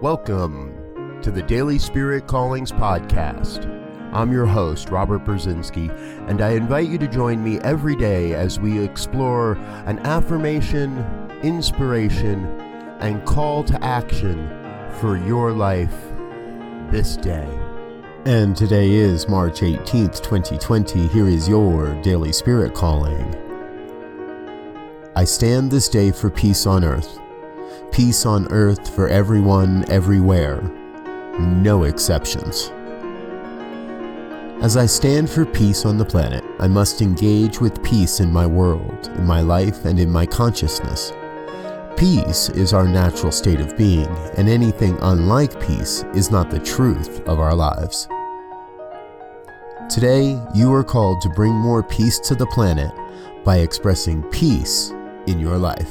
Welcome to the Daily Spirit Callings podcast. I'm your host, Robert Brzezinski, and I invite you to join me every day as we explore an affirmation, inspiration, and call to action for your life this day. And today is March 18th, 2020. Here is your Daily Spirit Calling. I stand this day for peace on earth. Peace on earth for everyone, everywhere. No exceptions. As I stand for peace on the planet, I must engage with peace in my world, in my life, and in my consciousness. Peace is our natural state of being, and anything unlike peace is not the truth of our lives. Today, you are called to bring more peace to the planet by expressing peace in your life.